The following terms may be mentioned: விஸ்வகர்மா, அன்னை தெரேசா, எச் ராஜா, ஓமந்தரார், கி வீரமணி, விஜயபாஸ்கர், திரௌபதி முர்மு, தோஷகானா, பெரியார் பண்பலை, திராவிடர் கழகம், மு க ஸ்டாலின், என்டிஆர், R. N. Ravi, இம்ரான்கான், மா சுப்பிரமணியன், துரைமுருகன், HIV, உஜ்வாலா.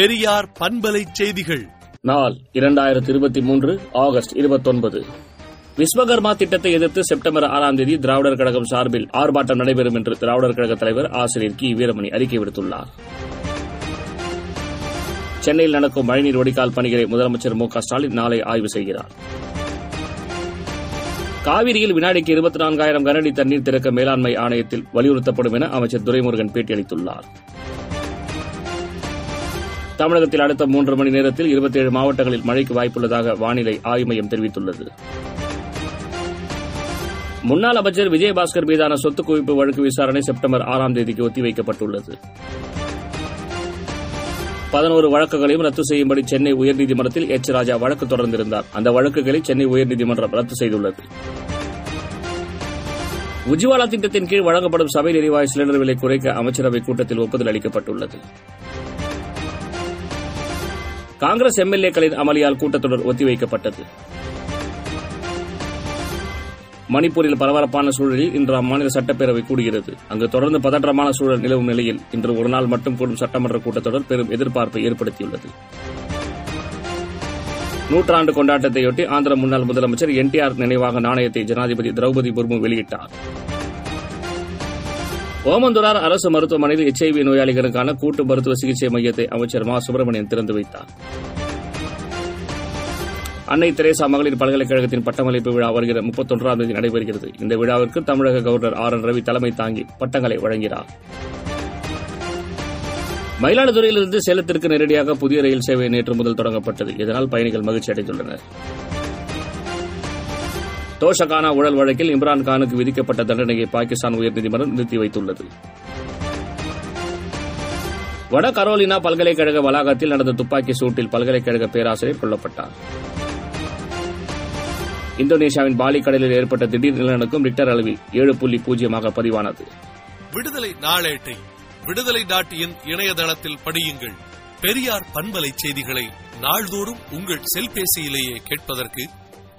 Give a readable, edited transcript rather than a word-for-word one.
பெரியார் பண்பலை செய்திகள். நாள் 2023 ஆகஸ்ட் 29. விஸ்வகர்மா திட்டத்தை எதிர்த்து செப்டம்பர் 6 திராவிடர் கழகம் சார்பில் ஆர்ப்பாட்டம் நடைபெறும் என்று திராவிடர் கழக தலைவர் ஆசிரியர் கி. வீரமணி அறிக்கை விடுத்துள்ளார். சென்னையில் நடக்கும் மழைநீர் வடிகால் பணிகளை முதலமைச்சர் மு. க. ஸ்டாலின் நாளை ஆய்வு செய்கிறார். காவிரியில் வினாடிக்கு 24,000 கனஅடி தண்ணீர் திறக்க மேலாண்மை ஆணையத்தில் வலியுறுத்தப்படும் என அமைச்சர் துரைமுருகன் பேட்டியளித்துள்ளார். தமிழகத்தில் அடுத்த 3 மணி நேரத்தில் 27 மாவட்டங்களில் மழைக்கு வாய்ப்புள்ளதாக வானிலை ஆய்வு மையம் தெரிவித்துள்ளது. முன்னாள் அமைச்சர் விஜயபாஸ்கர் மீதான சொத்து குவிப்பு வழக்கு விசாரணை செப்டம்பர் 6 ஒத்திவைக்கப்பட்டுள்ளது. 11 வழக்குகளையும் ரத்து செய்யும்படி சென்னை உயர்நீதிமன்றத்தில் எச். ராஜா வழக்கு தொடர்ந்திருந்தார். அந்த வழக்குகளை சென்னை உயர்நீதிமன்றம் ரத்து செய்துள்ளது. உஜ்வாலா திட்டத்தின் கீழ் வழங்கப்படும் சமையல் எரிவாயு சிலிண்டர் விலை குறைக்க அமைச்சரவைக் கூட்டத்தில் ஒப்புதல் அளிக்கப்பட்டுள்ளது. காங்கிரஸ் எம்எல்ஏக்களின் அமளியால் கூட்டத்தொடர் ஒத்திவைக்கப்பட்டது. மணிப்பூரில் பரபரப்பான சூழலில் இன்று அம்மாநில சட்டப்பேரவை கூடுகிறது. அங்கு தொடர்ந்து பதற்றமான சூழல் நிலவும் நிலையில் இன்று ஒருநாள் மட்டும் கூடும் சட்டமன்ற கூட்டத்தொடர் பெரும் எதிர்பார்ப்பை ஏற்படுத்தியுள்ளது. 100 ஆண்டு கொண்டாட்டத்தையொட்டி ஆந்திர முன்னாள் முதலமைச்சர் என்டிஆர் நினைவாக நாணயத்தை ஜனாதிபதி திரௌபதி முர்மு வெளியிட்டார். ஓமந்தரார் அரசு மருத்துவமனையில் HIV நோயாளிகளுக்கான கூட்டு மருத்துவ சிகிச்சை மையத்தை அமைச்சர் மா. சுப்பிரமணியன் திறந்து வைத்தார். அன்னை தெரேசா மகளிர் பல்கலைக்கழகத்தின் பட்டமளிப்பு விழா வருகிற 31 நடைபெறுகிறது. இந்த விழாவிற்கு தமிழக கவர்னர் R. N. Ravi தலைமை தாங்கி பட்டங்களை வழங்கினார். மயிலாடுதுறையிலிருந்து சேலத்திற்கு நேரடியாக புதிய ரயில் சேவை நேற்று முதல் தொடங்கப்பட்டது. இதனால் பயணிகள் மகிழ்ச்சி அடைந்துள்ளனர். தோஷகானா ஊழல் வழக்கில் இம்ரான்கானுக்கு விதிக்கப்பட்ட தண்டனையை பாகிஸ்தான் உயர்நீதிமன்றம் நிறுத்தி வைத்துள்ளது. வட கரோலினா பல்கலைக்கழக வளாகத்தில் நடந்த துப்பாக்கி சூட்டில் பல்கலைக்கழக பேராசிரியர் கொல்லப்பட்டார். இந்தோனேஷியாவின் பாலி கடலில் ஏற்பட்ட திடீர் நிலநடுக்கம் ரிக்டர் அளவில் 7.0 பதிவானது. விடுதலை நாளேட்டை விடுதலை.in இணையதளத்தில் படியுங்கள். பெரியார் பண்பலை செய்திகளை நாள்தோறும் உங்கள் செல்பேசியிலேயே கேட்பதற்கு